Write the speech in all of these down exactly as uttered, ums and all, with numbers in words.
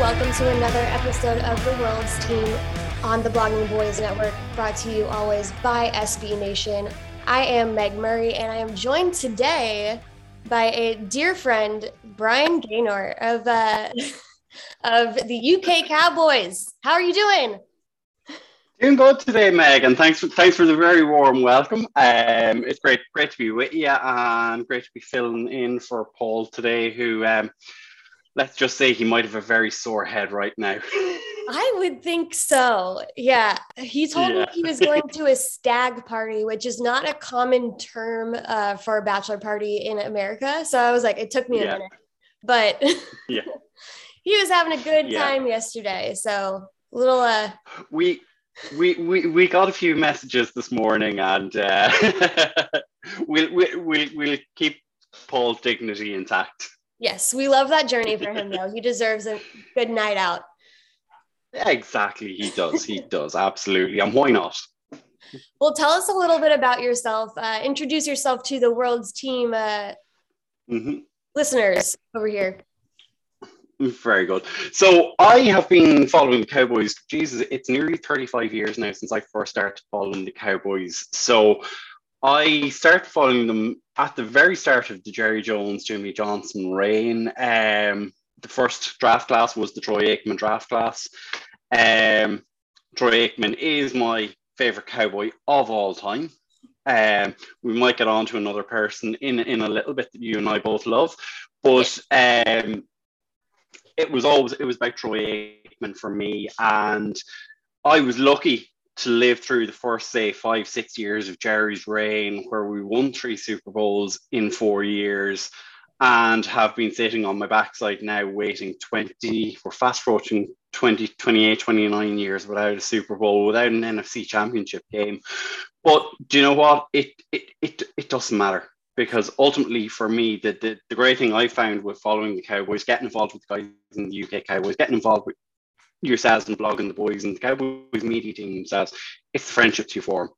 Welcome to another episode of The World's Team on the Blogging Boys Network, brought to you always by S B Nation. I am Meg Murray, and I am joined today by a dear friend, Brian Gaynor of uh, of the U K Cowboys. How are you doing? Doing good today, Meg, and thanks for, thanks for the very warm welcome. Um, it's great great to be with you, and great to be filling in for Paul today, who... Um, Let's just say he might have a very sore head right now. I would think so. Yeah. He told yeah. me he was going to a stag party, which is not a common term uh, for a bachelor party in America. So I was like, it took me yeah. a minute, but yeah, he was having a good yeah. time yesterday. So a little, uh, we, we, we, we got a few messages this morning, and uh, we'll, we, we, we'll keep Paul's dignity intact. Yes, we love that journey for him, though. He deserves a good night out. Exactly, he does. He does, absolutely. And why not? Well, tell us a little bit about yourself. Uh, introduce yourself to the World's Team uh, mm-hmm. listeners over here. Very good. So I have been following the Cowboys. Jesus, it's nearly thirty-five years now since I first started following the Cowboys. So I started following them at the very start of the Jerry Jones, Jimmy Johnson reign. Um, the first draft class was the Troy Aikman draft class. Um, Troy Aikman is my favorite Cowboy of all time. Um, we might get on to another person in, in a little bit that you and I both love, but um, it was always, it was about Troy Aikman for me. And I was lucky to live through the first, say, five, six years of Jerry's reign, where we won three Super Bowls in four years and have been sitting on my backside now waiting twenty, we're fast approaching twenty, twenty-eight, twenty-nine years without a Super Bowl, without an N F C championship game. But do you know what? It it it, it doesn't matter, because ultimately for me, the, the, the great thing I found with following the Cowboys, getting involved with the guys in the U K Cowboys, getting involved with yourselves and blogging the boys and the Cowboys media team themselves, it's the friendships you form.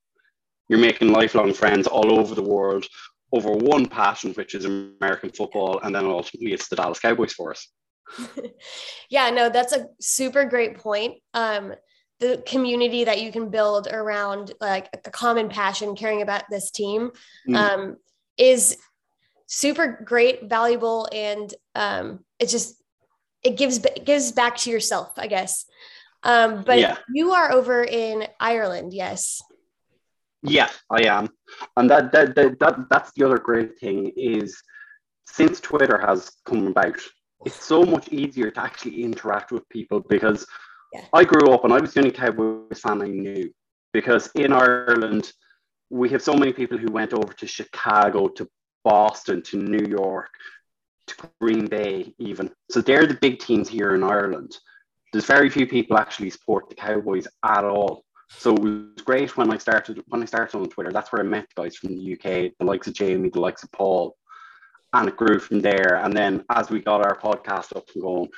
You're making lifelong friends all over the world over one passion, which is American football, and then ultimately it's the Dallas Cowboys for us. Yeah, no, that's a super great point. Um, the community that you can build around like a common passion, caring about this team, mm. um, is super great, valuable, and um, it's just It gives it gives back to yourself, I guess. Um, but yeah. you are over in Ireland, yes? Yeah, I am, and that, that that that that's the other great thing is, since Twitter has come about, it's so much easier to actually interact with people, because yeah. I grew up and I was the only Cowboys fan I knew, because in Ireland we have so many people who went over to Chicago, to Boston, to New York, to Green Bay even. So they're the big teams here in Ireland. There's very few people actually support the Cowboys at all. So it was great when I started when I started on Twitter. That's where I met guys from the U K, the likes of Jamie, the likes of Paul. And it grew from there. And then as we got our podcast up and going,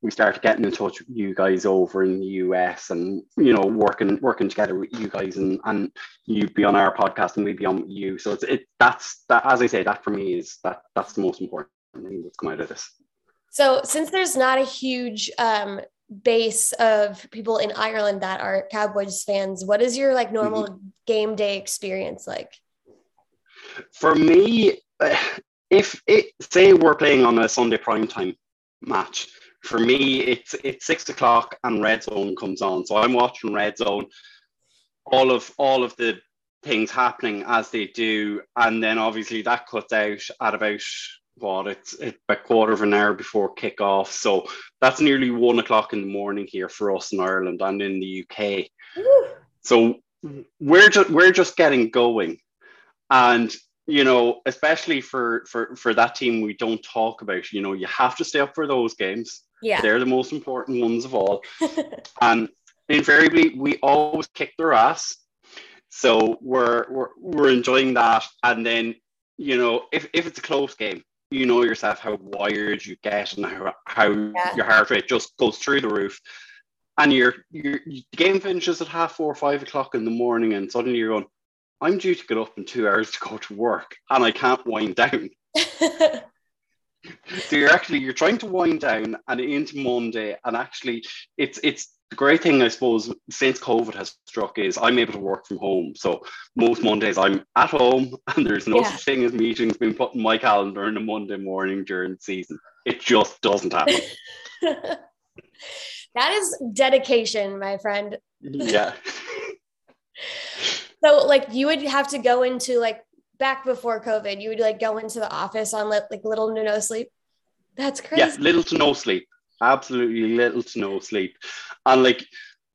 we started getting in touch with you guys over in the U S and, you know, working working together with you guys, and, and you'd be on our podcast and we'd be on with you. So it's it that's that, as I say, that for me is that that's the most important thing that's come out of this. So since there's not a huge um, base of people in Ireland that are Cowboys fans, what is your like normal mm-hmm. game day experience like? For me, if it say we're playing on a Sunday primetime match, for me it's it's six o'clock and Red Zone comes on, so I'm watching Red Zone, all of all of the things happening as they do, and then obviously that cuts out at about what it's, it's a quarter of an hour before kickoff. So that's nearly one o'clock in the morning here for us in Ireland and in the U K. Woo. So we're just we're just getting going. And, you know, especially for, for, for that team we don't talk about, you know, you have to stay up for those games. Yeah. They're the most important ones of all. And invariably, we always kick their ass. So we're, we're, we're enjoying that. And then, you know, if, if it's a close game, you know yourself how wired you get and how, how yeah. your heart rate just goes through the roof. And your your the game finishes at half four or five o'clock in the morning, and suddenly you're going, I'm due to get up in two hours to go to work and I can't wind down. So you're actually, you're trying to wind down and into Monday. And actually it's, it's the great thing, I suppose, since COVID has struck is I'm able to work from home. So most Mondays I'm at home and there's no yeah. such thing as meetings being put in my calendar on a Monday morning during the season. It just doesn't happen. That is dedication, my friend. Yeah. So like you would have to go into like back before COVID, you would like go into the office on like little to no sleep. That's crazy. Yeah, little to no sleep. Absolutely little to no sleep. And like,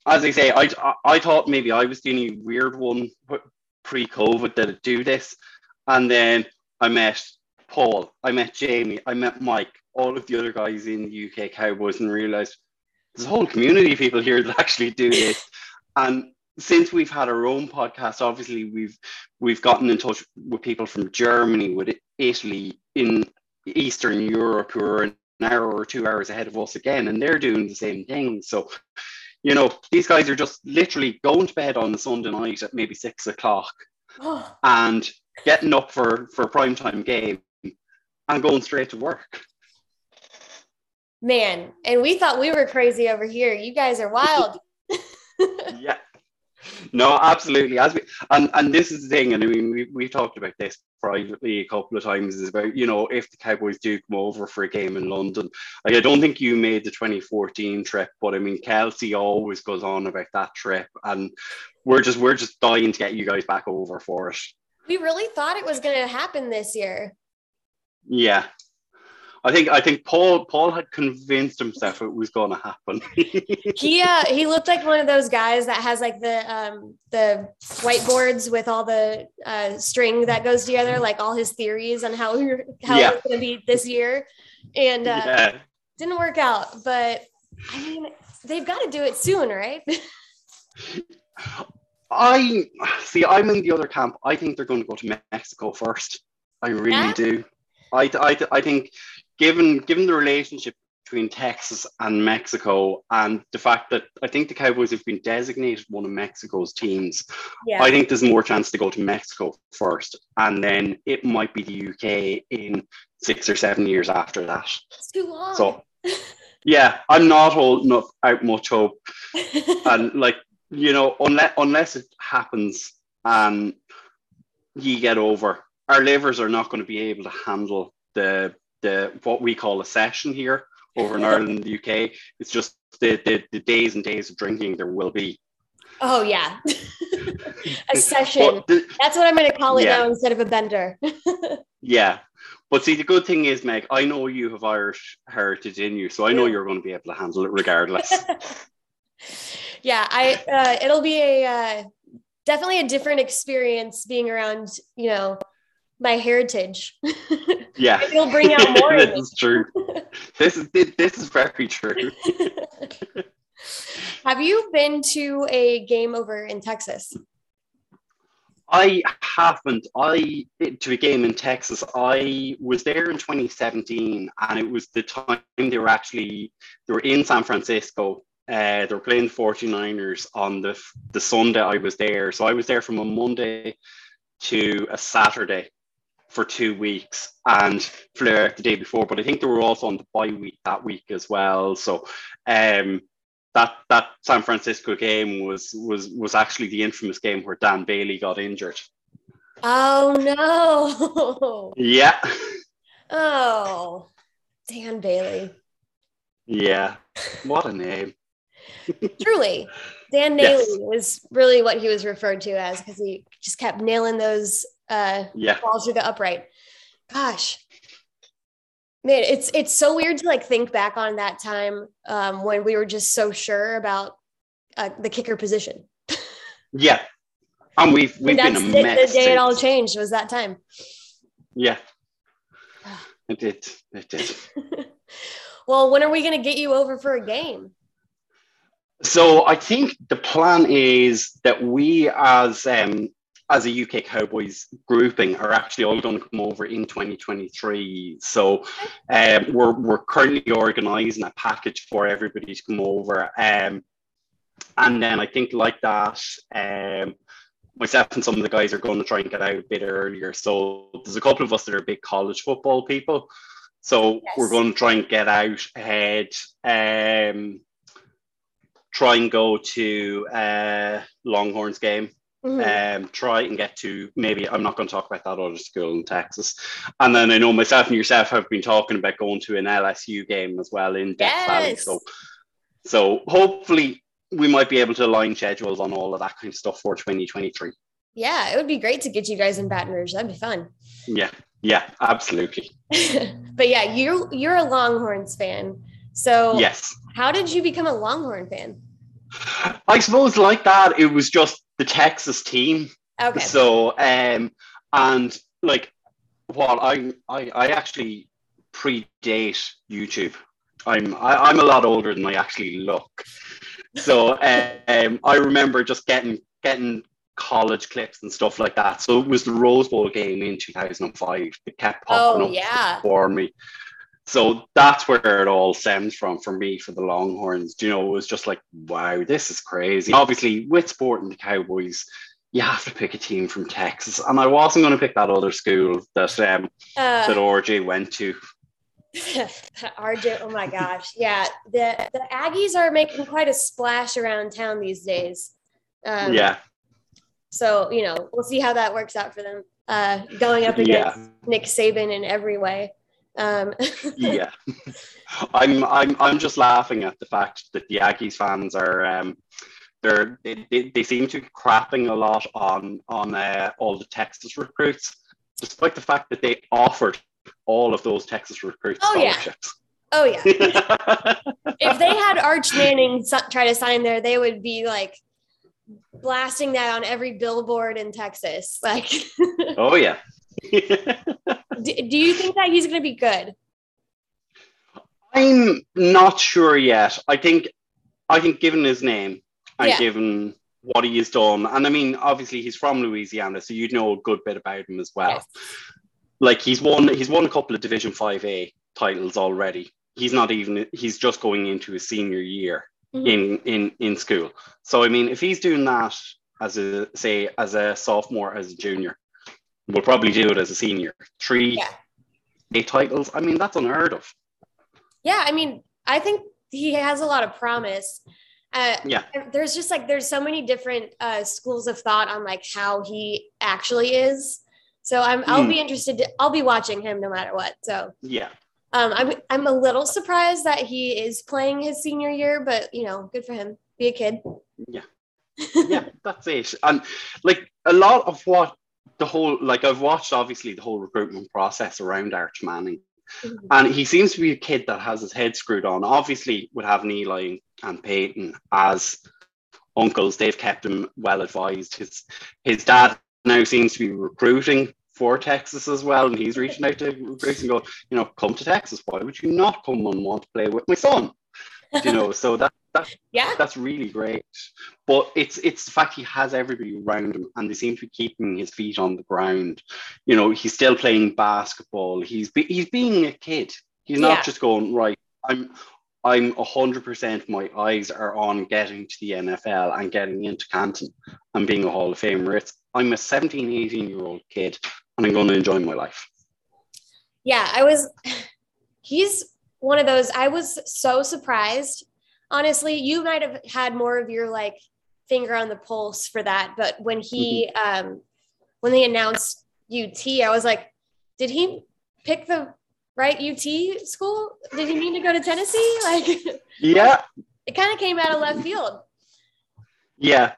as I say, I, I, I thought maybe I was the only weird one pre-COVID that would do this. And then I met Paul, I met Jamie, I met Mike, all of the other guys in the U K Cowboys, and realized there's a whole community of people here that actually do this. And since we've had our own podcast, obviously we've we've gotten in touch with people from Germany, with Italy, in Eastern Europe, who are an hour or two hours ahead of us again, and they're doing the same thing. So, you know, these guys are just literally going to bed on a Sunday night at maybe six o'clock oh. and getting up for, for a primetime game and going straight to work. Man, and we thought we were crazy over here. You guys are wild. Yeah. No, absolutely. As we and, and this is the thing, and I mean we we've talked about this privately a couple of times, is about, you know, if the Cowboys do come over for a game in London. Like, I don't think you made the twenty fourteen trip, but I mean Kelsey always goes on about that trip, and we're just we're just dying to get you guys back over for it. We really thought it was gonna happen this year. Yeah. I think I think Paul Paul had convinced himself it was going to happen. He uh, he looked like one of those guys that has like the um, the whiteboards with all the uh, string that goes together, like all his theories on how how yeah. it's going to be this year, and uh, yeah. didn't work out. But I mean, they've got to do it soon, right? I see. I'm in the other camp. I think they're going to go to Mexico first. I really yeah? do. I I I think. Given given the relationship between Texas and Mexico, and the fact that I think the Cowboys have been designated one of Mexico's teams, yeah. I think there's more chance to go to Mexico first, and then it might be the U K in six or seven years after that. It's too long. So, yeah, I'm not holding up out much hope, and like you know, unless unless it happens, and um, you get over, our livers are not going to be able to handle the. The, what we call a session here over in Ireland and the U K. It's just the, the, the days and days of drinking there will be. Oh, yeah. A session. The, That's what I'm going to call it yeah. now instead of a bender. Yeah. But see, the good thing is, Meg, I know you have Irish heritage in you, so I know you're going to be able to handle it regardless. Yeah, I. Uh, it'll be a uh, definitely a different experience being around, you know, my heritage. Yeah. It'll bring out more. This is true. This is this is very true. Have you been to a game over in Texas? I haven't. I did to a game in Texas. I was there in twenty seventeen, and it was the time they were actually they were in San Francisco. Uh, they were playing the forty-niners on the the Sunday I was there. So I was there from a Monday to a Saturday for two weeks and flew out the day before. But I think they were also on the bye week that week as well. So um, that that San Francisco game was was was actually the infamous game where Dan Bailey got injured. Oh no! Yeah. Oh, Dan Bailey. Yeah, what a name. Truly, Dan Bailey yes. was really what he was referred to as, because he just kept nailing those uh, yeah. balls through the upright. Gosh, man, it's it's so weird to like think back on that time um, when we were just so sure about uh, the kicker position. yeah, and we've we've and been a mess. The, the day since. It all changed was that time. Yeah, it did. It did. Well, when are we going to get you over for a game? So I think the plan is that we as um, as a U K Cowboys grouping are actually all going to come over in twenty twenty-three. So um, we're we're currently organising a package for everybody to come over. Um, and then I think like that, um, myself and some of the guys are going to try and get out a bit earlier. So there's a couple of us that are big college football people. So yes. we're going to try and get out ahead, um, try and go to uh, Longhorns game, mm-hmm. um, try and get to maybe, I'm not going to talk about that other school in Texas. And then I know myself and yourself have been talking about going to an L S U game as well in Death yes. Valley. So, so hopefully we might be able to align schedules on all of that kind of stuff for twenty twenty-three. Yeah, it would be great to get you guys in Baton Rouge. That'd be fun. Yeah. Yeah, absolutely. But yeah, you you're a Longhorns fan. So yes. How did you become a Longhorn fan? I suppose like that, it was just the Texas team. Okay. So um and like well, I I, I actually predate YouTube. I'm I, I'm a lot older than I actually look. So um I remember just getting getting college clips and stuff like that. So it was the Rose Bowl game in two thousand five that kept popping oh, up yeah. for me. So that's where it all stems from for me for the Longhorns. You know, it was just like, wow, this is crazy. Obviously, with sporting the Cowboys, you have to pick a team from Texas, and I wasn't going to pick that other school that um uh, that R J went to. R J, oh my gosh, yeah. The the Aggies are making quite a splash around town these days. Um, yeah. So, you know, we'll see how that works out for them. Uh, going up against yeah. Nick Saban in every way. Um. yeah. I'm I'm I'm just laughing at the fact that the Aggies fans are um they're they, they, they seem to be crapping a lot on on uh, all the Texas recruits, despite the fact that they offered all of those Texas recruits oh, scholarships. Yeah. Oh yeah. If they had Arch Manning try to sign there, they would be like blasting that on every billboard in Texas. Like, oh yeah. do, do you think that he's going to be good? I'm not sure yet. I think, I think given his name and yeah. given what he has done, and I mean, obviously he's from Louisiana, so you'd know a good bit about him as well. Yes. Like he's won, he's won a couple of Division five A titles already. He's not even, he's just going into his senior year. In, in in school. So I mean, if he's doing that as a say as a sophomore, as a junior, we'll probably do it as a senior. Three yeah. eight titles. I mean, that's unheard of. Yeah, I mean, I think he has a lot of promise. Uh, yeah, there's just like there's so many different uh, schools of thought on like how he actually is. So I'm I'll mm. be interested. To, I'll be watching him no matter what. So yeah. Um, I'm I'm a little surprised that he is playing his senior year, but you know, good for him. Be a kid. Yeah, yeah, that's it. And like a lot of what the whole like I've watched obviously the whole recruitment process around Arch Manning, mm-hmm. and he seems to be a kid that has his head screwed on. Obviously, with having Eli and Peyton as uncles, they've kept him well advised. His his dad now seems to be recruiting for Texas as well, and he's reaching out to recruits and going, you know, come to Texas. Why would you not come and want to play with my son? You know, so that That's, yeah. That's really great. But it's it's the fact he has everybody around him and they seem to be keeping his feet on the ground. You know, he's still playing basketball. He's be, he's being a kid. He's not yeah. just going, right, I'm I'm one hundred percent my eyes are on getting to the N F L and getting into Canton and being a Hall of Famer. It's I'm a seventeen, eighteen-year-old kid and I'm going to enjoy my life. Yeah, I was... He's one of those... I was so surprised... Honestly, you might have had more of your like finger on the pulse for that. But when he, mm-hmm. um, when they announced U T, I was like, did he pick the right U T school? Did he mean to go to Tennessee? Like, yeah, it kind of came out of left field. Yeah.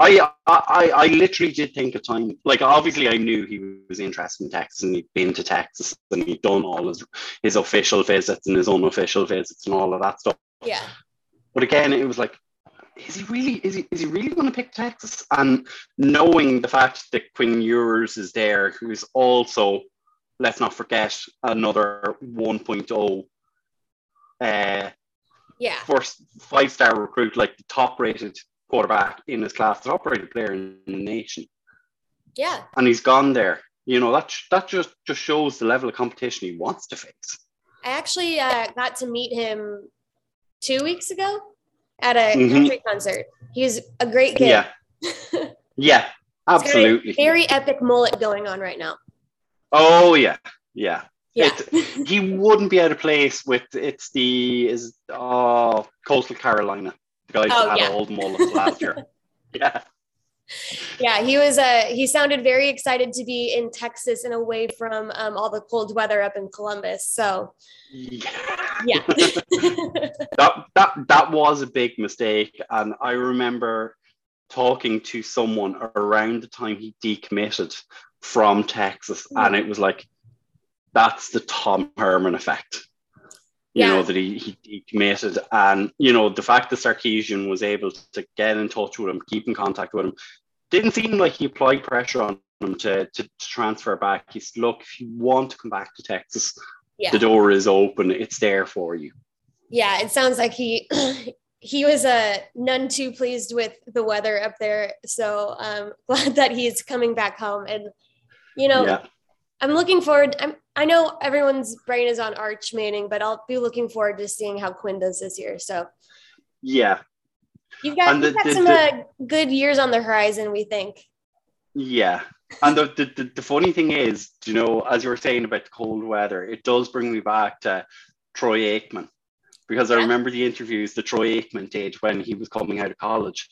I, I, I literally did think at time, like, obviously I knew he was interested in Texas and he'd been to Texas and he'd done all his, his official visits and his unofficial visits and all of that stuff. Yeah. But again, it was like, is he really is he is he really going to pick Texas? And knowing the fact that Quinn Ewers is there, who is also, let's not forget, another one point oh uh, yeah. first five-star recruit, like the top-rated quarterback in his class, the top-rated player in the nation. Yeah. And he's gone there. You know, that that just, just shows the level of competition he wants to face. I actually uh, got to meet him two weeks ago at a mm-hmm. country concert. He's a great kid. Yeah. Yeah, absolutely. Very, very epic mullet going on right now. Oh yeah. Yeah. Yeah. It, he wouldn't be out of place with it's the is uh Coastal Carolina. The guy oh, that had yeah. an old mullet last year. Yeah. Yeah, he was uh he sounded very excited to be in Texas and away from um all the cold weather up in Columbus. So yeah. yeah. that that that was a big mistake. And I remember talking to someone around the time he decommitted from Texas, mm-hmm. and it was like, that's the Tom Herman effect. You yeah. know, that he, he, he committed. And, you know, the fact that Sarkisian was able to get in touch with him, keep in contact with him, didn't seem like he applied pressure on him to, to, to transfer back. He said, look, if you want to come back to Texas, yeah. the door is open. It's there for you. Yeah, it sounds like he he was uh, none too pleased with the weather up there. So um, glad that he's coming back home. And, you know, yeah. I'm looking forward. I'm, I know everyone's brain is on Arch Manning, but I'll be looking forward to seeing how Quinn does this year. So, yeah, you've got, the, you've got the, some the, uh, good years on the horizon, we think. Yeah, and the, the, the the funny thing is, you know, as you were saying about the cold weather, it does bring me back to Troy Aikman, because yeah. I remember the interviews that Troy Aikman did when he was coming out of college.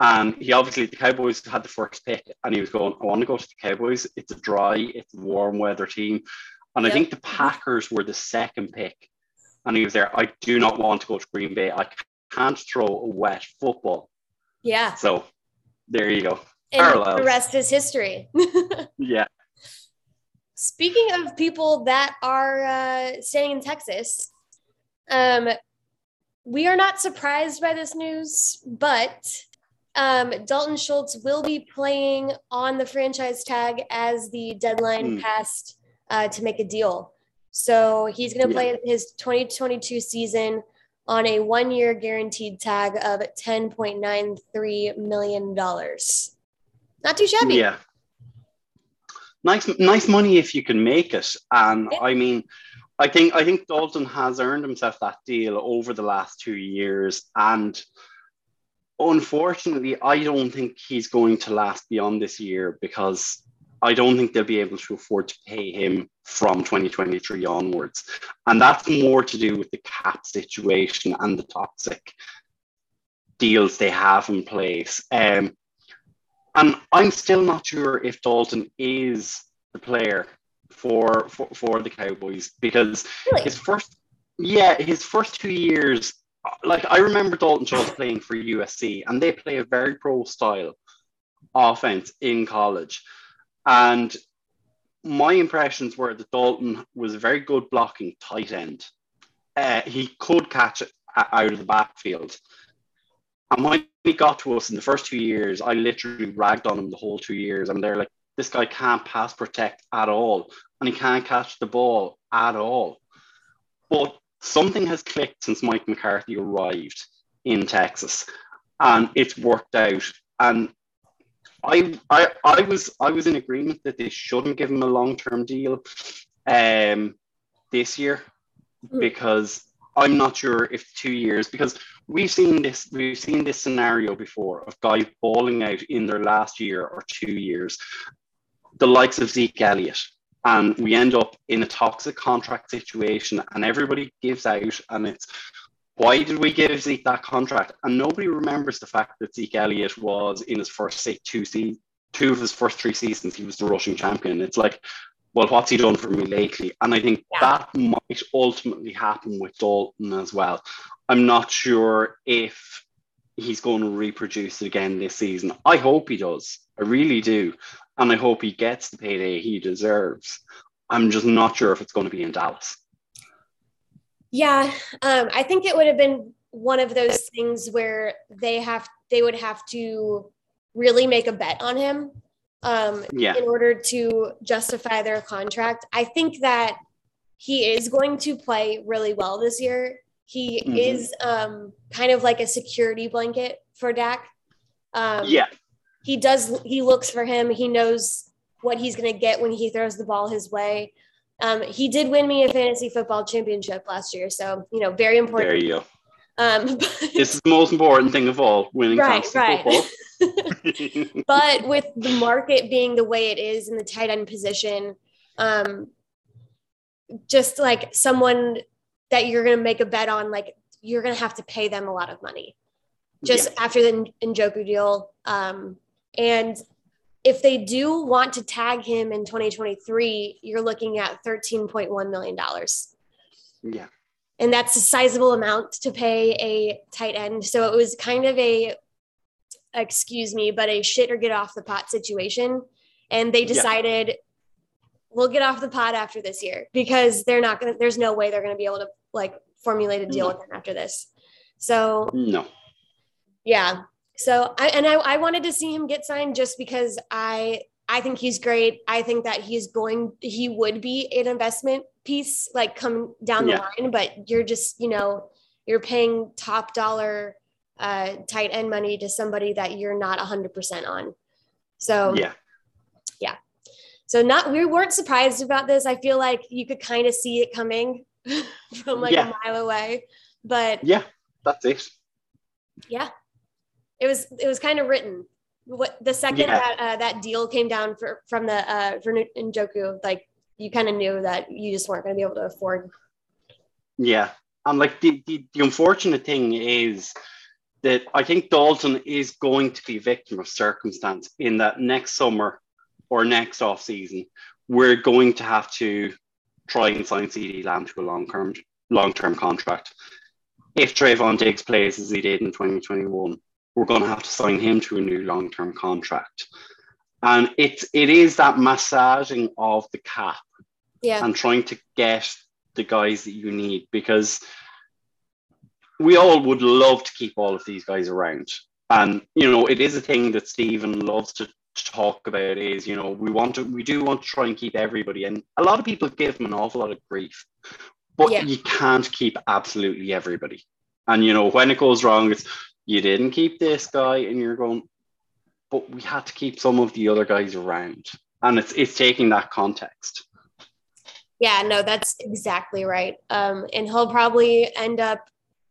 And he obviously, the Cowboys had the first pick and he was going, I want to go to the Cowboys. It's a dry, it's a warm weather team. And yep. I think the Packers were the second pick. And he was there, I do not want to go to Green Bay. I can't throw a wet football. Yeah. So there you go. And Parallels. The rest is history. Yeah. Speaking of people that are uh, staying in Texas, um, we are not surprised by this news, but... Um, Dalton Schultz will be playing on the franchise tag as the deadline mm. passed uh, to make a deal. So he's going to play yeah. his twenty twenty-two season on a one-year guaranteed tag of ten point nine three million dollars. Not too shabby. Yeah. Nice, nice money if you can make it. And yeah. I mean, I think, I think Dalton has earned himself that deal over the last two years and unfortunately, I don't think he's going to last beyond this year because I don't think they'll be able to afford to pay him from twenty twenty-three onwards. And that's more to do with the cap situation and the toxic deals they have in place. Um, and I'm still not sure if Dalton is the player for, for, for the Cowboys because really? his first, yeah, his first two years like I remember Dalton Schultz playing for U S C and they play a very pro style offense in college. And my impressions were that Dalton was a very good blocking tight end. Uh, he could catch it out of the backfield. And when he got to us in the first two years, I literally ragged on him the whole two years. I'm there like, this guy can't pass protect at all. And he can't catch the ball at all. But something has clicked since Mike McCarthy arrived in Texas, and it's worked out. And I, I, I was, I was in agreement that they shouldn't give him a long-term deal um, this year, because I'm not sure if two years, because we've seen this, we've seen this scenario before of guys balling out in their last year or two years, the likes of Zeke Elliott, and we end up in a toxic contract situation, and everybody gives out, and it's, why did we give Zeke that contract? And nobody remembers the fact that Zeke Elliott was in his first, say, two se- two of his first three seasons, he was the rushing champion. It's like, well, what's he done for me lately? And I think yeah. that might ultimately happen with Dalton as well. I'm not sure if he's going to reproduce it again this season. I hope he does. I really do. And I hope he gets the payday he deserves. I'm just not sure if it's going to be in Dallas. Yeah, um, I think it would have been one of those things where they have they would have to really make a bet on him. Um, yeah. in order to justify their contract. I think that he is going to play really well this year. He mm-hmm. is um, kind of like a security blanket for Dak. Um, yeah. He does, he looks for him. He knows what he's going to get when he throws the ball his way. Um, he did win me a fantasy football championship last year. So, you know, very important. There you go. Um, this is the most important thing of all, winning right, right. football. But with the market being the way it is in the tight end position, um, just like someone that you're going to make a bet on, like you're going to have to pay them a lot of money just yeah. after the Njoku deal. Um, and if they do want to tag him in twenty twenty-three, you're looking at thirteen point one million dollars. Yeah. And that's a sizable amount to pay a tight end. So it was kind of a, excuse me, but a shit or get off the pot situation. And they decided yeah. we'll get off the pot after this year, because they're not going to, there's no way they're going to be able to like formulate a deal no. with him after this. So no. Yeah. So I, and I, I wanted to see him get signed just because I, I think he's great. I think that he's going, he would be an investment piece, like come down the yeah. line, but you're just, you know, you're paying top dollar uh, tight end money to somebody that you're not a hundred percent on. So yeah. Yeah. So not, we weren't surprised about this. I feel like you could kind of see it coming from like yeah. a mile away, but yeah, that's it. Yeah. It was, it was kind of written. What the second yeah. that uh, that deal came down for, from the uh, for Njoku, like you kind of knew that you just weren't going to be able to afford. Yeah, and like the, the the unfortunate thing is that I think Dalton is going to be victim of circumstance in that next summer or next off season, we're going to have to try and sign CeeDee Lamb to a long term long term contract. If Trayvon Diggs plays as he did in twenty twenty-one. We're going to have to sign him to a new long-term contract. And it's, it is that massaging of the cap yeah. and trying to get the guys that you need, because we all would love to keep all of these guys around. And, you know, it is a thing that Stephen loves to, to talk about is, you know, we want to, we do want to try and keep everybody. And a lot of people give him an awful lot of grief, but yeah. you can't keep absolutely everybody. And, you know, when it goes wrong, it's, you didn't keep this guy, and you're going, but we had to keep some of the other guys around. And it's it's taking that context. Yeah, no, that's exactly right. Um, and he'll probably end up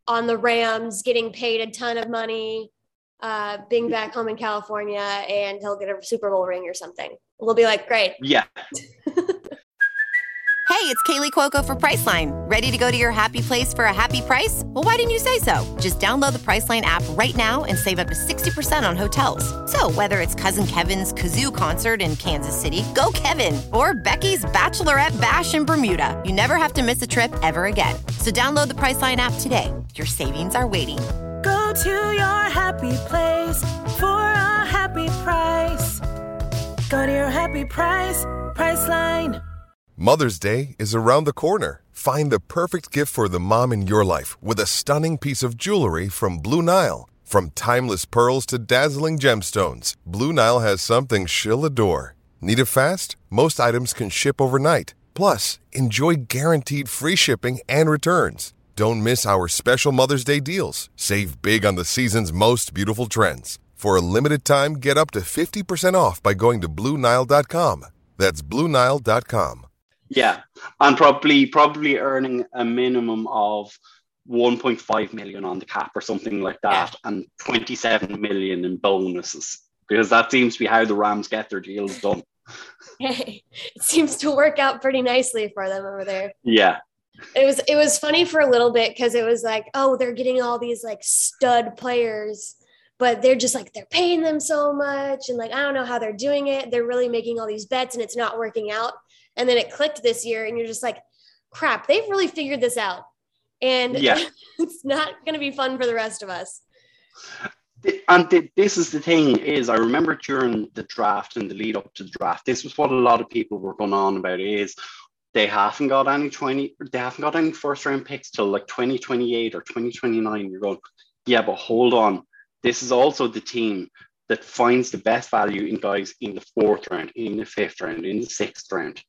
on the Rams getting paid a ton of money, uh, being back home in California, and he'll get a Super Bowl ring or something. We'll be like, great. Yeah. Hey, it's Kaylee Cuoco for Priceline. Ready to go to your happy place for a happy price? Well, why didn't you say so? Just download the Priceline app right now and save up to sixty percent on hotels. So whether it's Cousin Kevin's Kazoo Concert in Kansas City, go Kevin, or Becky's Bachelorette Bash in Bermuda, you never have to miss a trip ever again. So download the Priceline app today. Your savings are waiting. Go to your happy place for a happy price. Go to your happy price, Priceline. Mother's Day is around the corner. Find the perfect gift for the mom in your life with a stunning piece of jewelry from Blue Nile. From timeless pearls to dazzling gemstones, Blue Nile has something she'll adore. Need it fast? Most items can ship overnight. Plus, enjoy guaranteed free shipping and returns. Don't miss our special Mother's Day deals. Save big on the season's most beautiful trends. For a limited time, get up to fifty percent off by going to Blue Nile dot com. That's Blue Nile dot com. Yeah, and probably probably earning a minimum of one point five million on the cap or something like that, yeah. And twenty-seven million in bonuses, because that seems to be how the Rams get their deals done. Hey, it seems to work out pretty nicely for them over there. Yeah. It was it was funny for a little bit because it was like, oh, they're getting all these like stud players, but they're just like, they're paying them so much. And like, I don't know how they're doing it. They're really making all these bets and it's not working out. And then it clicked this year and you're just like, crap, they've really figured this out. And yeah. It's not going to be fun for the rest of us. And th- this is the thing is, I remember during the draft and the lead up to the draft, this was what a lot of people were going on about is they haven't got any twenty, they haven't got any first round picks till like twenty twenty-eight or twenty twenty-nine. You're going, yeah, but hold on. This is also the team that finds the best value in guys in the fourth round, in the fifth round, in the sixth round.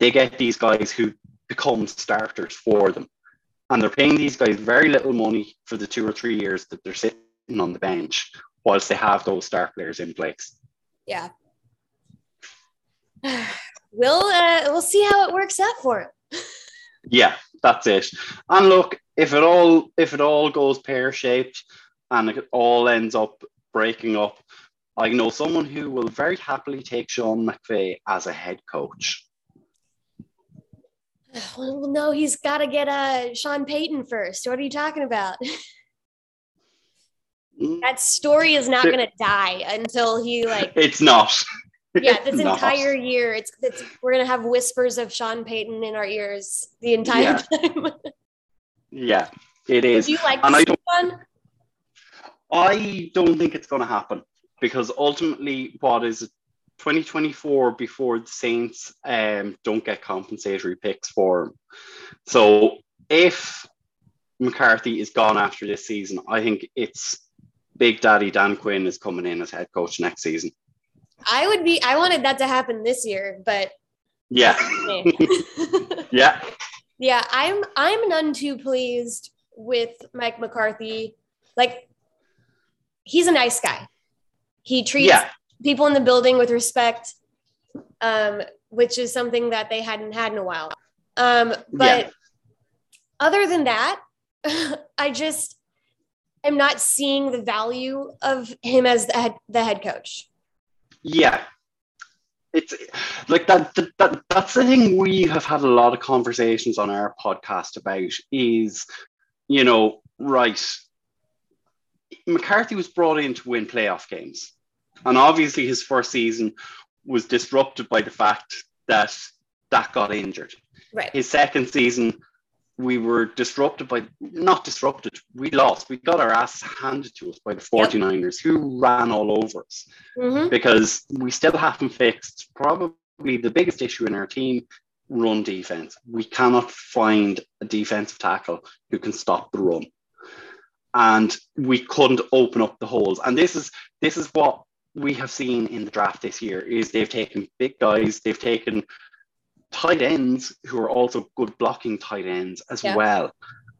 They get these guys who become starters for them. And they're paying these guys very little money for the two or three years that they're sitting on the bench whilst they have those star players in place. Yeah. We'll, uh, we'll see how it works out for him. Yeah, that's it. And look, if it all if it all goes pear-shaped and it all ends up breaking up, I know someone who will very happily take Sean McVay as a head coach. Well, no, he's got to get uh, Sean Payton first. What are you talking about? That story is not going to die until he like. It's not. Yeah, this not. entire year, it's, it's we're going to have whispers of Sean Payton in our ears the entire yeah. time. Yeah, it is. Do you like and this I one? I don't think it's going to happen because ultimately, what is it? twenty twenty-four before the Saints um, don't get compensatory picks for him. So if McCarthy is gone after this season, I think it's Big Daddy Dan Quinn is coming in as head coach next season. I would be, I wanted that to happen this year, but yeah. yeah. Yeah. I'm, I'm none too pleased with Mike McCarthy. Like he's a nice guy. He treats yeah. people in the building with respect, um, which is something that they hadn't had in a while. Um, but yeah. other than that, I just am not seeing the value of him as the head, the head coach. Yeah. It's like that, that, that, that's the thing we have had a lot of conversations on our podcast about is, you know, right. McCarthy was brought in to win playoff games. And obviously his first season was disrupted by the fact that Dak got injured. Right. His second season, we were disrupted by, not disrupted, we lost. We got our ass handed to us by the 49ers, yep. who ran all over us. Mm-hmm. Because we still haven't fixed probably the biggest issue in our team, run defense. We cannot find a defensive tackle who can stop the run. And we couldn't open up the holes. And this is this is what we have seen in the draft this year is they've taken big guys, they've taken tight ends who are also good blocking tight ends as yeah. well.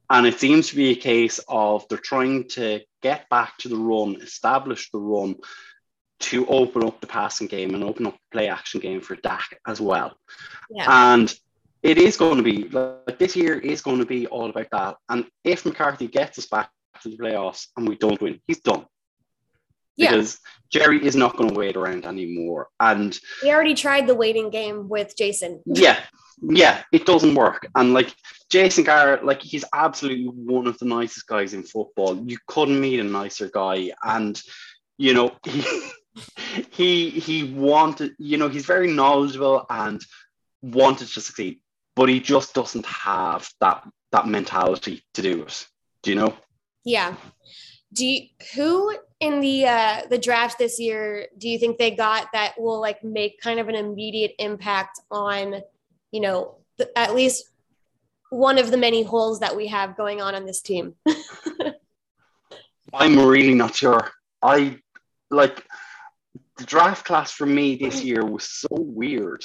And it seems to be a case of they're trying to get back to the run, establish the run to open up the passing game and open up the play action game for Dak as well. Yeah. And it is going to be, like this year is going to be all about that. And if McCarthy gets us back to the playoffs and we don't win, he's done. Because yeah. Jerry is not going to wait around anymore. And we already tried the waiting game with Jason. Yeah. Yeah. It doesn't work. And like Jason Garrett, like he's absolutely one of the nicest guys in football. You couldn't meet a nicer guy. And, you know, he, he, he wanted, you know, he's very knowledgeable and wanted to succeed, but he just doesn't have that, that mentality to do it. Do you know? Yeah. Do you, who in the uh, the draft this year do you think they got that will like make kind of an immediate impact on, you know, th- at least one of the many holes that we have going on on this team? I'm really not sure. I like the draft class for me this year was so weird.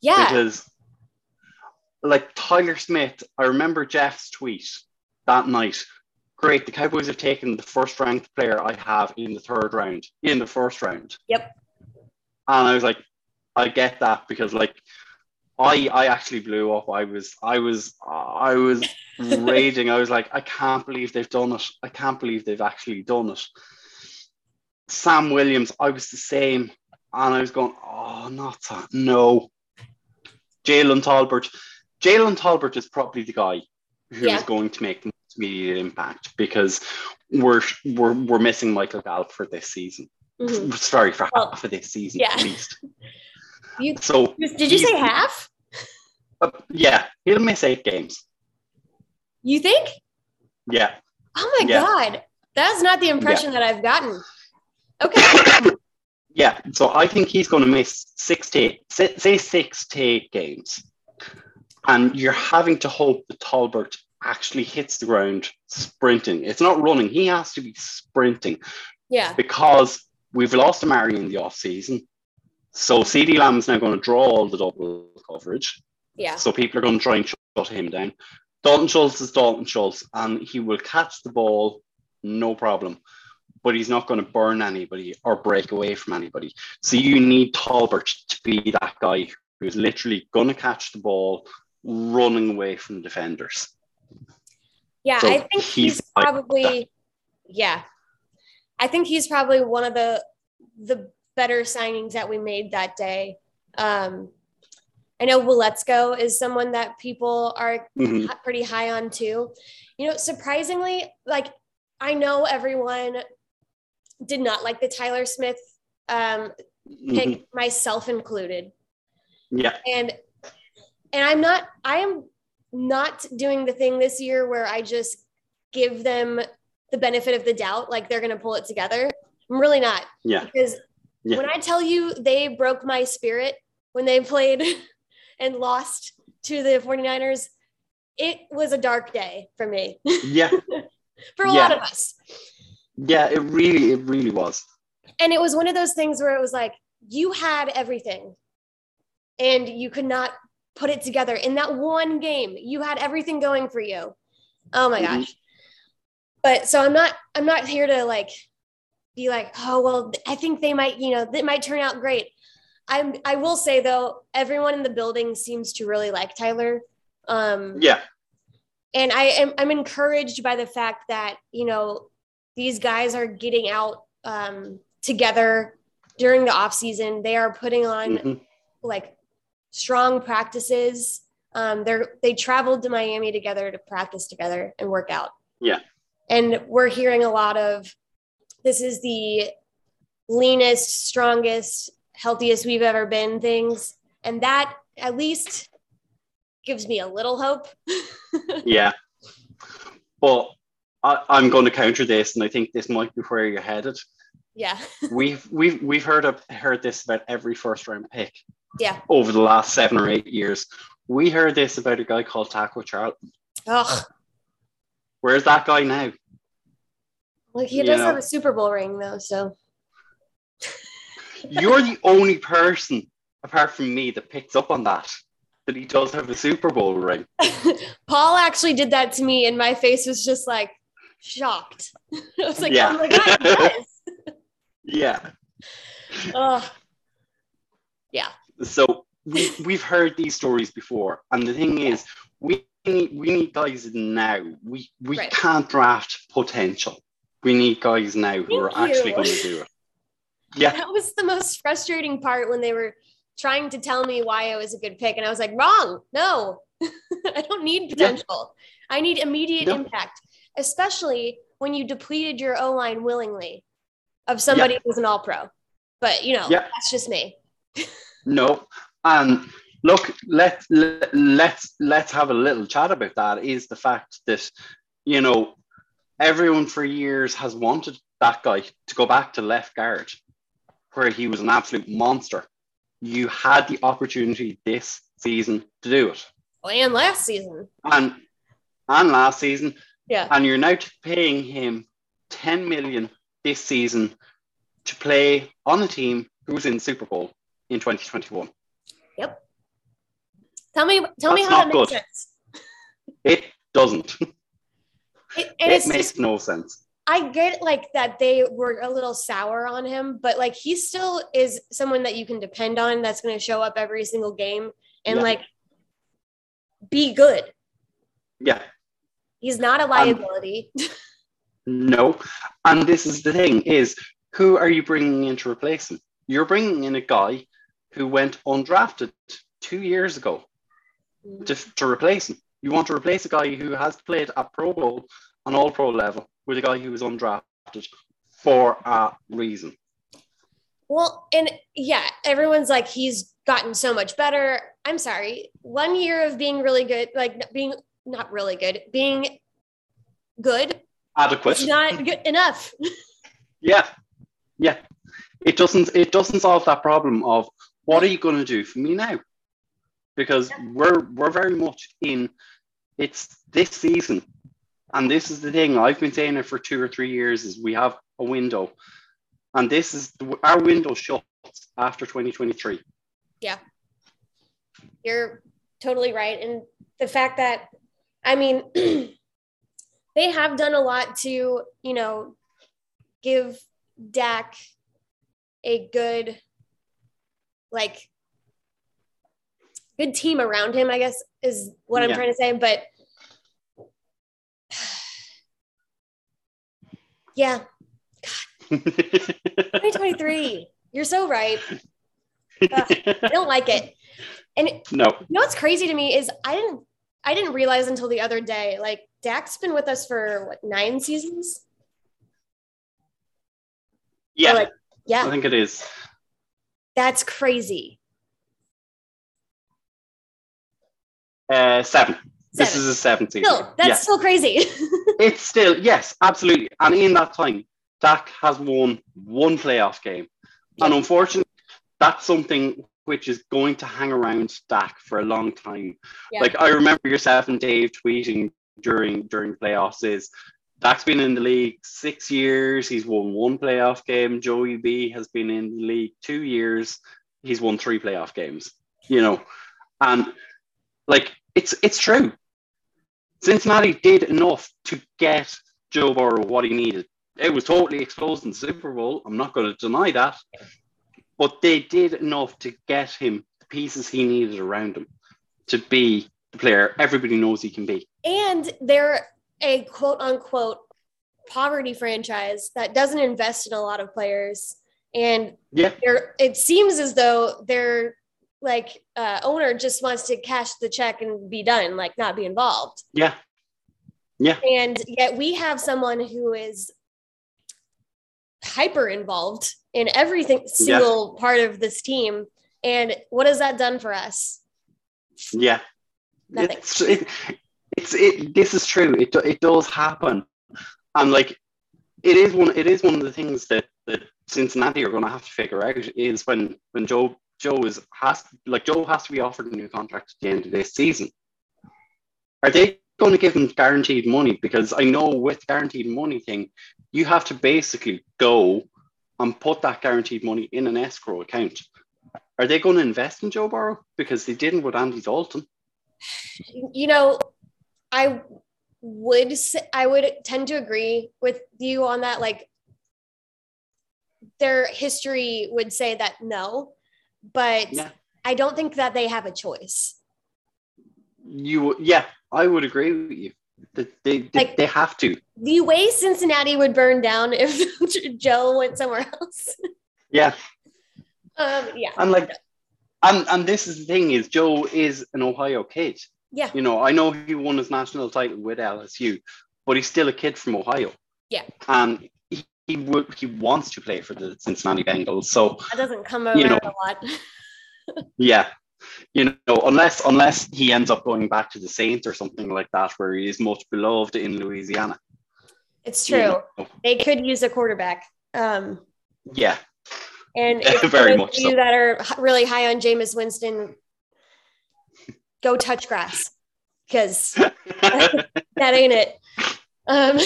Yeah. Because like Tyler Smith, I remember Jeff's tweet that night, great, the Cowboys have taken the first ranked player I have in the third round, in the first round. Yep. And I was like, I get that, because like I I actually blew up. I was I was I was raging. I was like, I can't believe they've done it. I can't believe they've actually done it. Sam Williams, I was the same. And I was going, oh, not that. No. Jalen Tolbert. Jalen Tolbert is probably the guy who yeah. is going to make the most immediate impact, because we're we're we're missing Michael Gallup for this season. Mm-hmm. Sorry, for well, half of this season yeah. at least. You, so did you say half? Uh, yeah, he'll miss eight games. You think? Yeah. Oh my yeah. God, that's not the impression yeah. that I've gotten. Okay. Yeah, so I think he's going to miss six to eight, say six to eight games, and you're having to hope that Tolbert actually hits the ground sprinting. It's not running; he has to be sprinting. Yeah, because we've lost Amari in the offseason. So CeeDee Lamb is now going to draw all the double coverage. Yeah. So people are going to try and shut him down. Dalton Schultz is Dalton Schultz, and he will catch the ball, no problem. But he's not going to burn anybody or break away from anybody. So you need Tolbert to be that guy who's literally going to catch the ball, running away from defenders. Yeah, so I think he's, he's probably, yeah. I think he's probably one of the the better signings that we made that day. Um, I know Willetsko is someone that people are mm-hmm. pretty high on too. You know, surprisingly, like, I know everyone did not like the Tyler Smith um, pick, mm-hmm. myself included. Yeah. And and I'm not, I am not doing the thing this year where I just give them the benefit of the doubt, like they're going to pull it together. I'm really not. Yeah. Because yeah. when I tell you they broke my spirit when they played and lost to the 49ers, it was a dark day for me. Yeah. For a yeah. lot of us. Yeah, it really, it really was. And it was one of those things where it was like, you had everything and you could not put it together. In that one game, you had everything going for you. Oh my mm-hmm. gosh. But so I'm not, I'm not here to like, be like, oh, well, I think they might, you know, it might turn out great. I'm, I will say though, everyone in the building seems to really like Tyler. Um, yeah. And I am, I'm encouraged by the fact that, you know, these guys are getting out um, together during the off season. They are putting on mm-hmm. like strong practices. Um, they're, they traveled to Miami together to practice together and work out. Yeah. And we're hearing a lot of, this is the leanest, strongest, healthiest we've ever been things. And that at least gives me a little hope. Yeah. But I, I'm going to counter this, and I think this might be where you're headed. Yeah. we've we've we've heard of, heard this about every first round pick. Yeah. Over the last seven or eight years. We heard this about a guy called Taco Charlton. Ugh. Where's that guy now? Well, he you does know. have a Super Bowl ring though, so. You're the only person apart from me that picks up on that. That he does have a Super Bowl ring. Paul actually did that to me, and my face was just like shocked. I was like, yeah. "Oh my God, he does!" Yeah. Uh, yeah. So we, we've heard these stories before, and the thing is, we need we need guys now. We we right. can't draft potential. We need guys now who Thank are you. actually going to do it. Yeah. That was the most frustrating part when they were trying to tell me why I was a good pick. And I was like, wrong. No, I don't need potential. Yeah. I need immediate yeah. impact, especially when you depleted your O-line willingly of somebody yeah. who's an all-pro. But, you know, yeah. that's just me. No. Um, look, let's, let, let's, let's have a little chat about that, is the fact that, you know, everyone for years has wanted that guy to go back to left guard, where he was an absolute monster. You had the opportunity this season to do it. And last season. And and last season. Yeah. And you're now paying him ten million dollars this season to play on a team who was in the Super Bowl in twenty twenty-one. Yep. Tell me tell That's me how that makes good. sense. It doesn't. it, and it it's makes just, no sense. I get like that they were a little sour on him, but like he still is someone that you can depend on that's going to show up every single game and yeah. like be good. Yeah. He's not a liability. Um, no. And this is the thing is, who are you bringing in to replace him? You're bringing in a guy who went undrafted two years ago to, to replace him. You want to replace a guy who has played at Pro Bowl on all pro level with a guy who was undrafted for a reason. Well, and yeah, everyone's like, he's gotten so much better. I'm sorry. One year of being really good, like being not really good, being good. Adequate. It's not good enough. yeah. Yeah. It doesn't, it doesn't solve that problem of what are you going to do for me now? Because yeah. we're, we're very much in it's this season. And this is the thing I've been saying it for two or three years is we have a window and this is the, our window shuts after twenty twenty-three. Yeah. You're totally right. And the fact that, I mean, they have done a lot to, you know, give Dak a good, like good team around him, I guess is what I'm yeah. trying to say. But yeah. God. twenty twenty-three. You're so right. Ugh, I don't like it. And no. You know what's crazy to me is I didn't I didn't realize until the other day, like Dak's been with us for what, nine seasons? Yeah. Like, yeah. I think it is. That's crazy. Uh seven. Seven. This is a seventh season. Still, that's yeah. still crazy. It's still, yes, absolutely. And in that time, Dak has won one playoff game. Yeah. And unfortunately, that's something which is going to hang around Dak for a long time. Yeah. Like, I remember yourself and Dave tweeting during during playoffs is, Dak's been in the league six years. He's won one playoff game. Joey B has been in the league two years. He's won three playoff games, you know. And, like, it's it's true. Cincinnati did enough to get Joe Burrow what he needed. It was totally exposed in the Super Bowl. I'm not going to deny that. But they did enough to get him the pieces he needed around him to be the player everybody knows he can be. And they're a quote-unquote poverty franchise that doesn't invest in a lot of players. And yeah. they're, it seems as though they're – like uh owner just wants to cash the check and be done, like not be involved. Yeah. Yeah. And yet we have someone who is hyper involved in everything single yeah. part of this team. And what has that done for us? Yeah. Nothing. It's, it, it's, it, this is true. It, it does happen. And like, it is one, it is one of the things that, that Cincinnati are going to have to figure out is when, when Joe, Joe is has like Joe has to be offered a new contract at the end of this season. Are they going to give him guaranteed money? Because I know with guaranteed money thing, you have to basically go and put that guaranteed money in an escrow account. Are they going to invest in Joe Burrow? Because they didn't with Andy Dalton. You know, I would I would tend to agree with you on that. Like, their history would say that no. But yeah. I don't think that they have a choice. You, yeah, I would agree with you. They, they, like, they have to. The way Cincinnati would burn down if Joe went somewhere else. Yeah. Um, yeah. And like, and and this is the thing is Joe is an Ohio kid. Yeah. You know, I know he won his national title with L S U, but he's still a kid from Ohio. Yeah. And He would. He wants to play for the Cincinnati Bengals, so that doesn't come around you know, a lot. yeah, you know, unless unless he ends up going back to the Saints or something like that, where he is much beloved in Louisiana. It's true. You know? They could use a quarterback. Um, yeah, and if very much you so. That are really high on Jameis Winston, go touch grass because that ain't it. Um,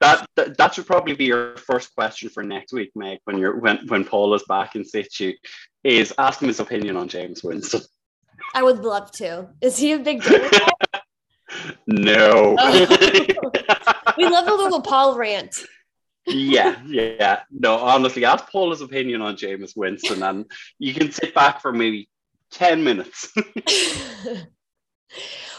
that, that that should probably be your first question for next week, Meg. When you're when when Paul is back in situ, is ask him his opinion on James Winston. I would love to. Is he a big deal? No. We love a little Paul rant. yeah, yeah. No, honestly, ask Paul his opinion on Jameis Winston, and you can sit back for maybe ten minutes.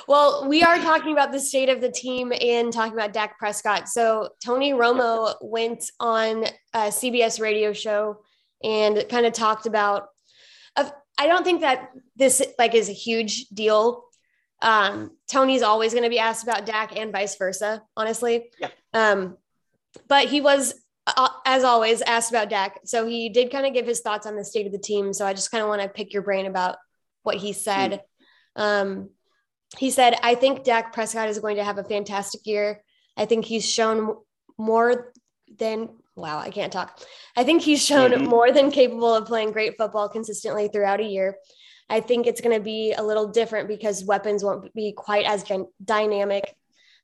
Well, we are talking about the state of the team and talking about Dak Prescott. So Tony Romo went on a C B S radio show and kind of talked about, I don't think that this like is a huge deal. Um, Tony's always going to be asked about Dak and vice versa, honestly. Yeah. Um, but he was, uh, as always, asked about Dak. So he did kind of give his thoughts on the state of the team. So I just kind of want to pick your brain about what he said. Mm. Um, he said, I think Dak Prescott is going to have a fantastic year. I think he's shown more than, wow, I can't talk. I think he's shown mm-hmm. more than capable of playing great football consistently throughout a year. I think it's going to be a little different because weapons won't be quite as gen- dynamic.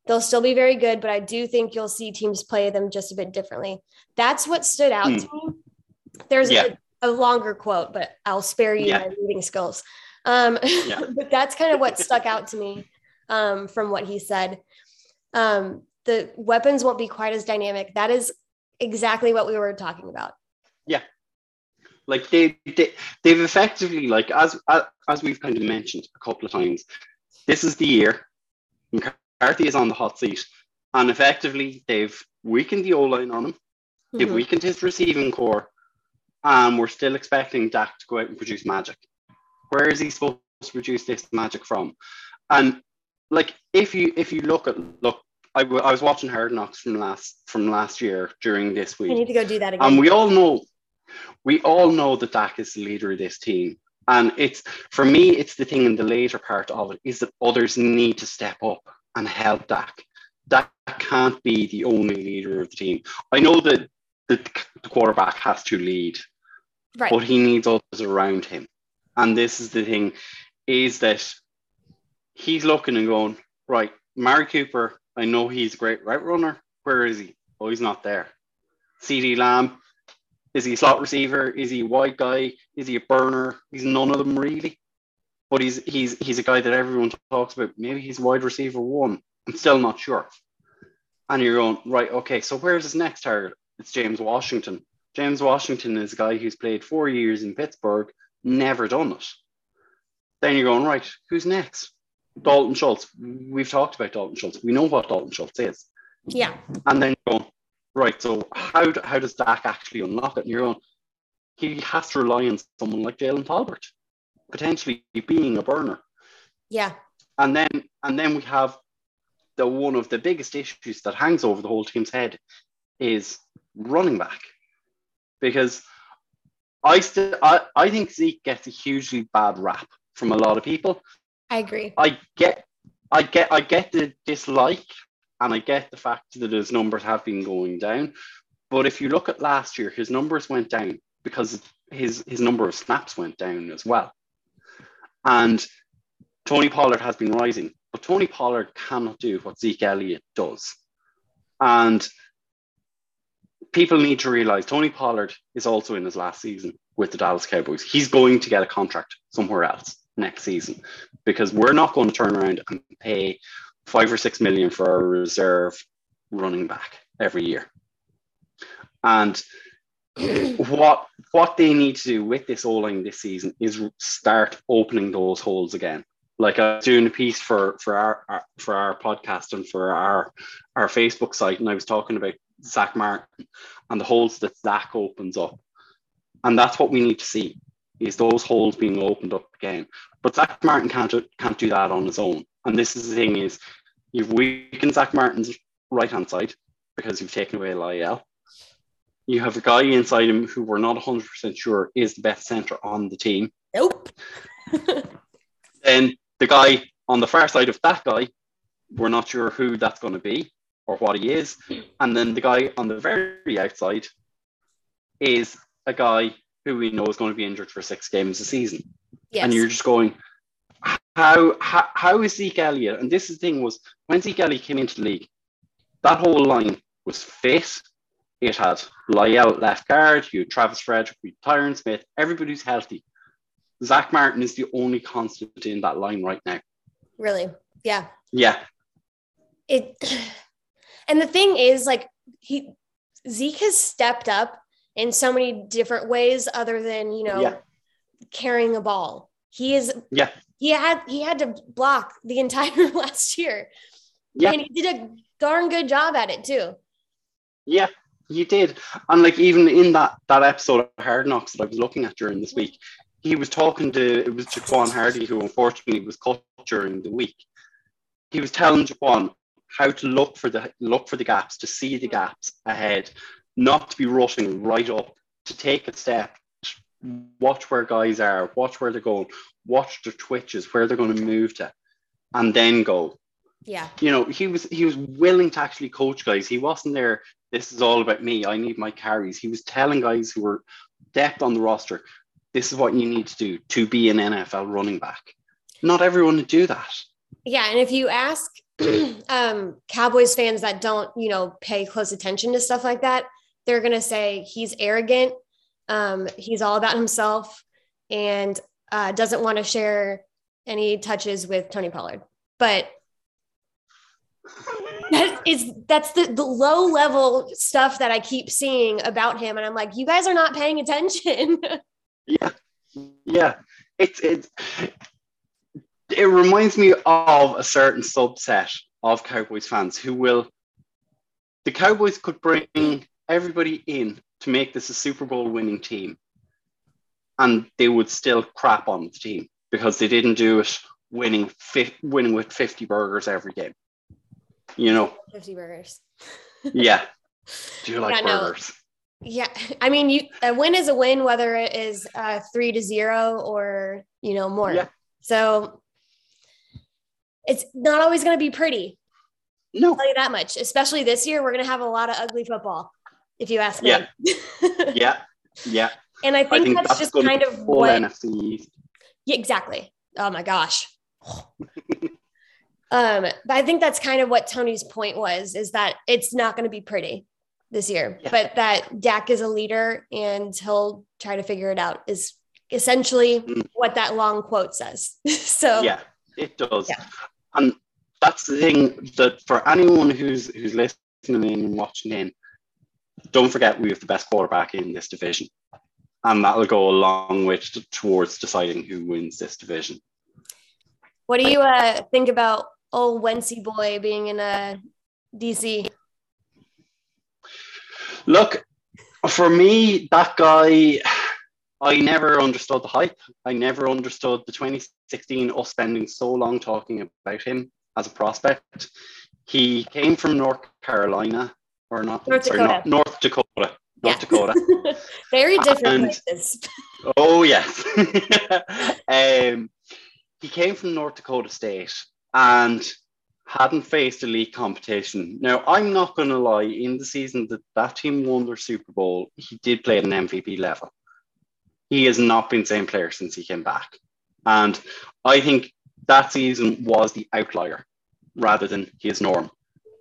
They'll still be very good, but I do think you'll see teams play them just a bit differently. That's what stood out mm. to me. There's yeah. a, a longer quote, but I'll spare you yeah. my reading skills. Um, yeah. But that's kind of what stuck out to me um, from what he said. Um, the weapons won't be quite as dynamic. That is exactly what we were talking about. Yeah. Like they, they they've effectively, like as as we've kind of mentioned a couple of times, this is the year McCarthy is on the hot seat, and effectively they've weakened the O-line on him, mm-hmm. they've weakened his receiving core, and we're still expecting Dak to go out and produce magic. Where is he supposed to produce this magic from? And like if you if you look at look, I, w- I was watching Hard Knocks from last from last year during this week. I need to go do that again. And we all know. We all know that Dak is the leader of this team. And it's, for me, it's the thing in the later part of it is that others need to step up and help Dak. Dak can't be the only leader of the team. I know that the quarterback has to lead, right, but he needs others around him. And this is the thing, is that he's looking and going, right, Mari Cooper, I know he's a great route runner. Where is he? Oh, he's not there. CeeDee Lamb. Is he a slot receiver? Is he a wide guy? Is he a burner? He's none of them really. But he's he's he's a guy that everyone talks about. Maybe he's wide receiver one. I'm still not sure. And you're going, right, okay, so where's his next target? It's James Washington. James Washington is a guy who's played four years in Pittsburgh, never done it. Then you're going, right, who's next? Dalton Schultz. We've talked about Dalton Schultz. We know what Dalton Schultz is. Yeah. And then you're going, right, so how how does Dak actually unlock it? And you're on, he has to rely on someone like Jalen Tolbert, potentially being a burner. Yeah. And then and then we have the one of the biggest issues that hangs over the whole team's head is running back. Because I still I, I think Zeke gets a hugely bad rap from a lot of people. I agree. I get I get I get the dislike. And I get the fact that his numbers have been going down. But if you look at last year, his numbers went down because his, his number of snaps went down as well. And Tony Pollard has been rising. But Tony Pollard cannot do what Zeke Elliott does. And people need to realize Tony Pollard is also in his last season with the Dallas Cowboys. He's going to get a contract somewhere else next season because we're not going to turn around and pay five or six million for our reserve running back every year. And what what they need to do with this O-line this season is start opening those holes again. Like I was doing a piece for for our, our for our podcast and for our our Facebook site, and I was talking about Zach Martin and the holes that Zach opens up. And that's what we need to see, is those holes being opened up again. But Zach Martin can't, can't do that on his own. And this is the thing, is you've weakened Zach Martin's right-hand side because you've taken away L I L. You have a guy inside him who we're not one hundred percent sure is the best centre on the team. Nope. And the guy on the far side of that guy, we're not sure who that's going to be or what he is. And then the guy on the very outside is a guy who we know is going to be injured for six games a season. Yes. And you're just going... How, how how is Zeke Elliott? And this is the thing, was when Zeke Elliott came into the league, that whole line was fit. It had Lyell at left guard, you had Travis Frederick, you had Tyron Smith, everybody's healthy. Zach Martin is the only constant in that line right now. Really? Yeah. Yeah. it, and the thing is, like, he, Zeke has stepped up in so many different ways other than, you know, yeah. carrying a ball. He is, yeah, he had, he had to block the entire last year. Yeah. And he did a darn good job at it too. Yeah, he did. And like, even in that, that episode of Hard Knocks that I was looking at during this week, he was talking to, it was Jaquan Hardy, who unfortunately was cut during the week. He was telling Jaquan how to look for the, look for the gaps, to see the gaps ahead, not to be rushing right up, to take a step, watch where guys are, watch where they're going, watch their twitches, where they're going to move to, and then go. Yeah. You know, he was, he was willing to actually coach guys. He wasn't there, this is all about me, I need my carries. He was telling guys who were depth on the roster, this is what you need to do to be an N F L running back. Not everyone would do that. Yeah. And if you ask um, Cowboys fans that don't, you know, pay close attention to stuff like that, they're going to say he's arrogant. Um, he's all about himself and uh, doesn't want to share any touches with Tony Pollard. But that is, that's the, the low level stuff that I keep seeing about him. And I'm like, you guys are not paying attention. Yeah, yeah. It's it, it reminds me of a certain subset of Cowboys fans who will, the Cowboys could bring everybody in to make this a Super Bowl winning team, and they would still crap on the team because they didn't do it winning fi- winning with fifty burgers every game. You know, fifty burgers. Yeah. Do you like yeah, burgers? No. Yeah, I mean, you, a win is a win, whether it is uh, three to zero or, you know, more. Yeah. So it's not always going to be pretty. No, I'll tell you that much. Especially this year, we're going to have a lot of ugly football, if you ask me. Yeah, yeah, yeah. And I think, I think that's, that's just kind of what. N F C. Yeah, exactly. Oh my gosh. um, but I think that's kind of what Tony's point was: is that it's not going to be pretty this year, yeah. but that Dak is a leader and he'll try to figure it out is essentially mm. what that long quote says. So yeah, it does. Yeah. And that's the thing, that for anyone who's, who's listening in and watching in, don't forget we have the best quarterback in this division, and that'll go a long way to, towards deciding who wins this division. What do you uh, think about old Wency boy being in a D C? Look, for me, that guy, I never understood the hype. I never understood the twenty sixteen, us spending so long talking about him as a prospect. He came from North Carolina, or not, North sorry, Dakota. Not, North Dakota. North yeah. Dakota. Very different and, places. Oh, yes. um, he came from North Dakota State and hadn't faced elite competition. Now, I'm not going to lie, in the season that that team won their Super Bowl, he did play at an M V P level. He has not been the same player since he came back. And I think that season was the outlier rather than his norm.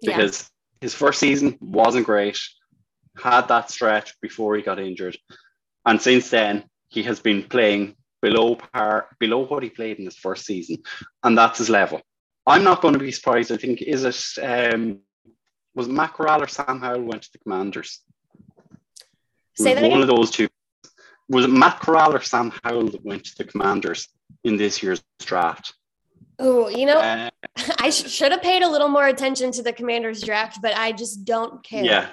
Because yeah. his first season wasn't great, had that stretch before he got injured. And since then, he has been playing below par, below what he played in his first season. And that's his level. I'm not going to be surprised. I think, is it, um, was it Matt Corral or Sam Howell went to the Commanders? Say that again. One of those two. Was it Matt Corral or Sam Howell that went to the Commanders in this year's draft? Oh, you know, uh, I sh- should have paid a little more attention to the Commanders draft, but I just don't care. Yeah.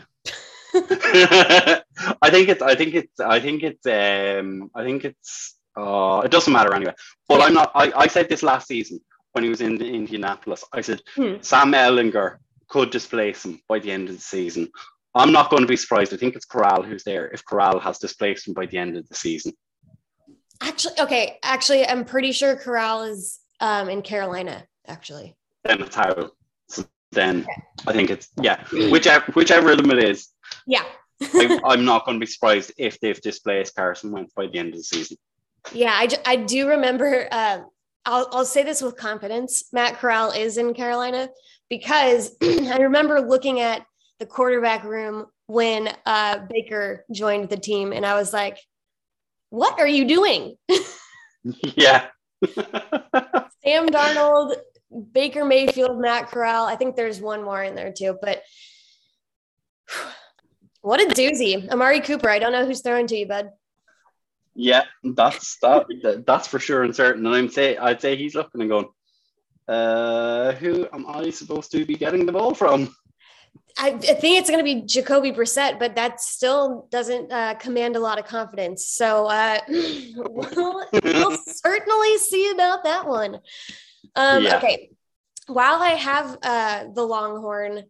I think it's, I think it's, I think it's, um, I think it's, uh, it doesn't matter anyway. But I'm not, I, I said this last season, when he was in Indianapolis, I said hmm. Sam Ehlinger could displace him by the end of the season. I'm not going to be surprised. I think it's Corral who's there, if Corral has displaced him by the end of the season. Actually, okay. Actually, I'm pretty sure Corral is um, in Carolina, actually. Then it's Howell. So then okay. I think it's, yeah, whichever, whichever of them it is. Yeah. I, I'm not going to be surprised if they've displaced Carson Wentz by the end of the season. Yeah, I, I do remember... Uh, I'll, I'll say this with confidence. Matt Corral is in Carolina because I remember looking at the quarterback room when uh, Baker joined the team, and I was like, what are you doing? Yeah. Sam Darnold, Baker Mayfield, Matt Corral. I think there's one more in there too, but what a doozy. Amari Cooper. I don't know who's throwing to you, bud. Yeah, that's, that, that's for sure and certain. And I'm say, I'd say he's looking and going, uh, who am I supposed to be getting the ball from? I, I think it's going to be Jacoby Brissett, but that still doesn't uh, command a lot of confidence. So uh, we'll, we'll certainly see about that one. Um, yeah. Okay. While I have uh, the Longhorn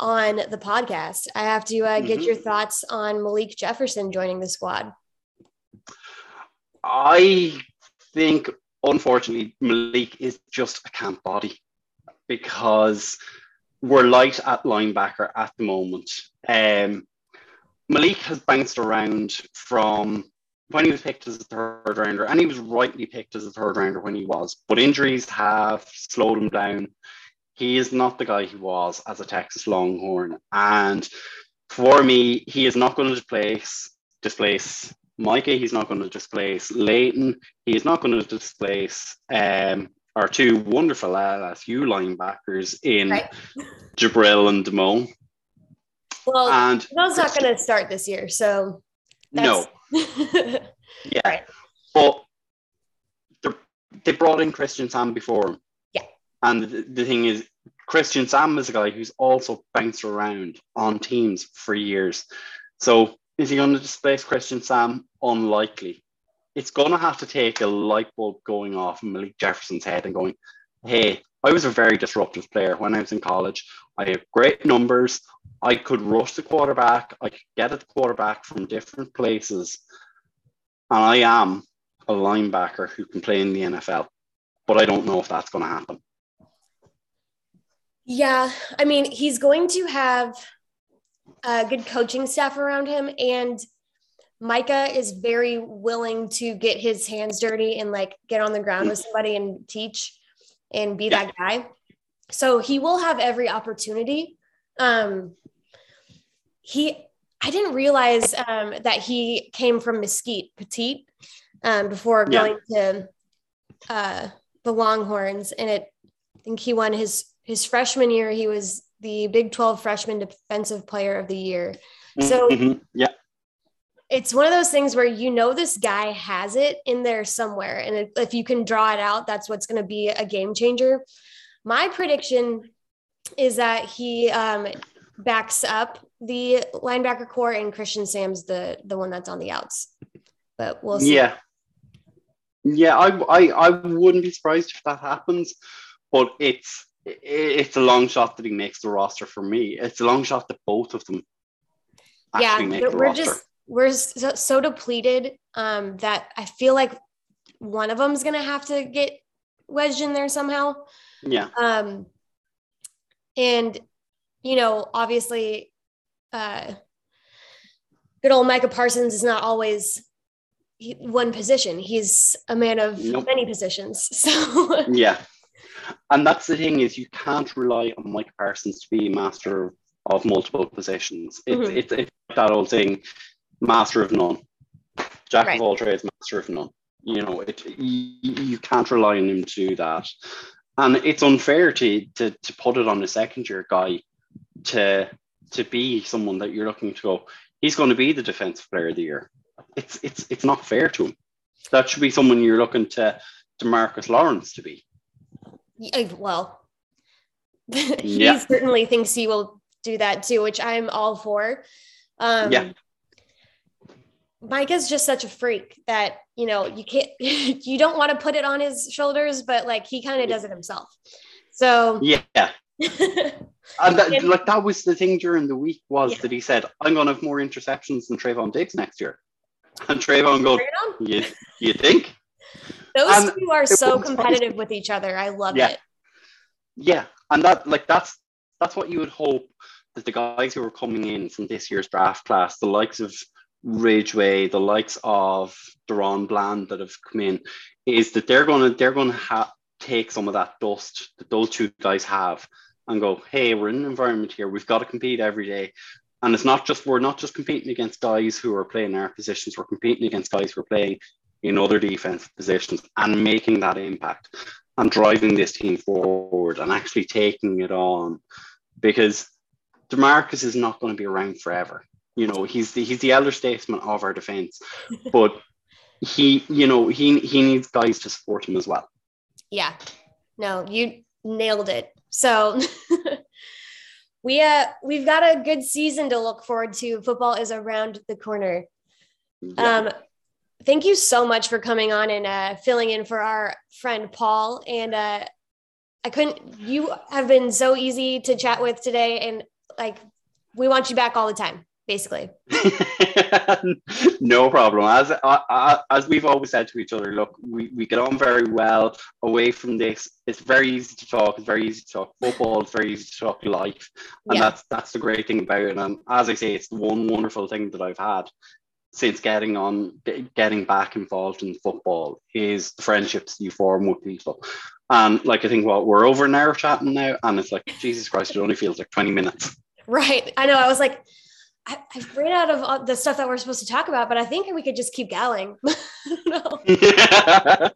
on the podcast, I have to uh, get mm-hmm. your thoughts on Malik Jefferson joining the squad. I think, unfortunately, Malik is just a camp body because we're light at linebacker at the moment. Um, Malik has bounced around from when he was picked as a third rounder, and he was rightly picked as a third rounder when he was, but injuries have slowed him down. He is not the guy he was as a Texas Longhorn. And for me, he is not going to displace, displace Micah. He's not going to displace Leighton. He's not going to displace um, our two wonderful L S U linebackers in right. Jabril and Damone. Well, and Jabrill's not going to start this year, so that's... No. yeah, right. But they brought in Christian Sam before him. Yeah, and the, the thing is, Christian Sam is a guy who's also bounced around on teams for years. So is he going to displace Christian Sam? Unlikely. It's going to have to take a light bulb going off in Malik Jefferson's head and going, "Hey, I was a very disruptive player when I was in college. I have great numbers. I could rush the quarterback. I could get at the quarterback from different places. And I am a linebacker who can play in the N F L." But I don't know if that's going to happen. Yeah. I mean, he's going to have a good coaching staff around him. And Micah is very willing to get his hands dirty and like get on the ground with somebody and teach and be yeah. that guy. So he will have every opportunity. Um, he, I didn't realize, um, that he came from Mesquite Petite, um, before yeah. going to, uh, the Longhorns. And it, I think he won his, his freshman year. He was the Big twelve freshman defensive player of the year. So mm-hmm. yeah, it's one of those things where, you know, this guy has it in there somewhere. And if, if you can draw it out, that's what's going to be a game changer. My prediction is that he um, backs up the linebacker core and Christian Sam's the the one that's on the outs. But we'll see. Yeah. Yeah, I, I, I wouldn't be surprised if that happens, but it's it's a long shot that he makes the roster for me. It's a long shot that both of them actually yeah, make the we're roster. Just, we're so, so depleted um, that I feel like one of them is going to have to get wedged in there somehow. Yeah. Um, and, you know, obviously, uh, good old Micah Parsons is not always he, one position. He's a man of nope. many positions. So yeah. And that's the thing is you can't rely on Micah Parsons to be master of multiple positions. It's, mm-hmm. it's, it's that old thing, master of none. Jack right. of all trades, master of none. You know, it you, you can't rely on him to do that. And it's unfair to, to to put it on a second-year guy to to be someone that you're looking to go, he's going to be the defensive player of the year. It's it's it's not fair to him. That should be someone you're looking to to Marcus Lawrence to be. Well, he yeah. certainly thinks he will do that too, which I'm all for. Um, yeah. Mike is just such a freak that, you know, you can't, you don't want to put it on his shoulders, but like he kind of does it himself. So yeah. And that, like that was the thing during the week was yeah. that he said, I'm going to have more interceptions than Trayvon Diggs next year. And Trayvon goes, you, you think? Those and two are so competitive with each other. I love yeah. it. Yeah. And that, like, that's, that's what you would hope that the guys who were coming in from this year's draft class, the likes of Ridgeway, the likes of Deron Bland that have come in, is that they're gonna they're gonna ha- take some of that dust that those two guys have and go, hey, we're in an environment here, we've got to compete every day. And it's not just we're not just competing against guys who are playing our positions, we're competing against guys who are playing in other defensive positions and making that impact. and driving this team forward and actually taking it on, because DeMarcus is not going to be around forever. You know, he's the, he's the elder statesman of our defense, but he, you know, he, he needs guys to support him as well. Yeah, no, you nailed it. So we, uh, we've got a good season to look forward to. Football is around the corner. Yeah. Um, thank you so much for coming on and uh, filling in for our friend Paul. And uh, I couldn't, you have been so easy to chat with today, and like, we want you back all the time, basically. No problem. As uh, as we've always said to each other, look, we, we get on very well away from this. It's very easy to talk. It's very easy to talk football. It's very easy to talk life. And yeah. that's, that's the great thing about it. And as I say, it's the one wonderful thing that I've had since getting on, getting back involved in football, is the friendships you form with people. And like, I think what well, we're over an hour chatting now, and it's like, Jesus Christ, it only feels like twenty minutes. Right. I know. I was like, I, I've ran out of the stuff that we're supposed to talk about, but I think we could just keep going. No. Yeah.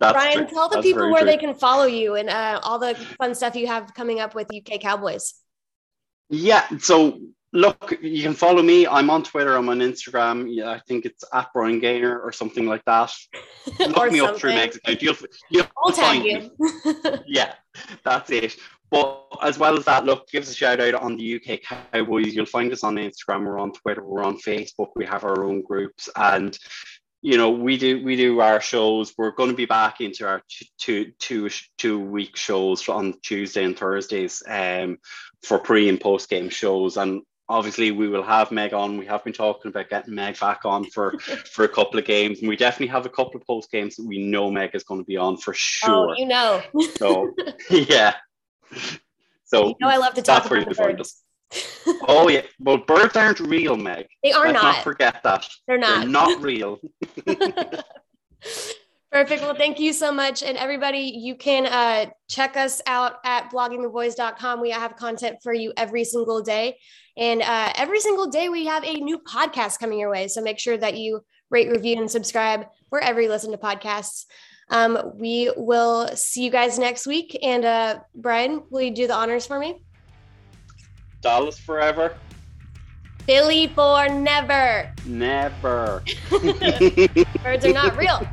Brian, true. Tell the That's people where true. They can follow you and uh, all the fun stuff you have coming up with U K Cowboys. Yeah. So, look, you can follow me. I'm on Twitter. I'm on Instagram. Yeah, I think it's at Brian Gaynor or something like that. Look or me something. Up through Meg's account. You'll, you'll I'll tag you. Yeah, that's it. But as well as that, look, give us a shout out on the U K Cowboys. You'll find us on Instagram. We're on Twitter. We're on Facebook. We have our own groups. And, you know, we do we do our shows. We're going to be back into our two, two, two week shows on Tuesday and Thursdays um, for pre and post game shows. And obviously, we will have Meg on. We have been talking about getting Meg back on for, for a couple of games. And we definitely have a couple of post games that we know Meg is going to be on for sure. Oh, you know. So, yeah. So, you know, I love to talk about the birds. Oh, yeah. Well, birds aren't real, Meg. They are Let's not. Let's not forget that. They're not. They're not real. Perfect. Well, thank you so much. And everybody, you can uh, check us out at blogging the boys dot com. We have content for you every single day. And uh, every single day we have a new podcast coming your way. So make sure that you rate, review, and subscribe wherever you listen to podcasts. Um, we will see you guys next week. And uh, Brian, will you do the honors for me? Dallas forever. Philly for never. Never. Birds are not real.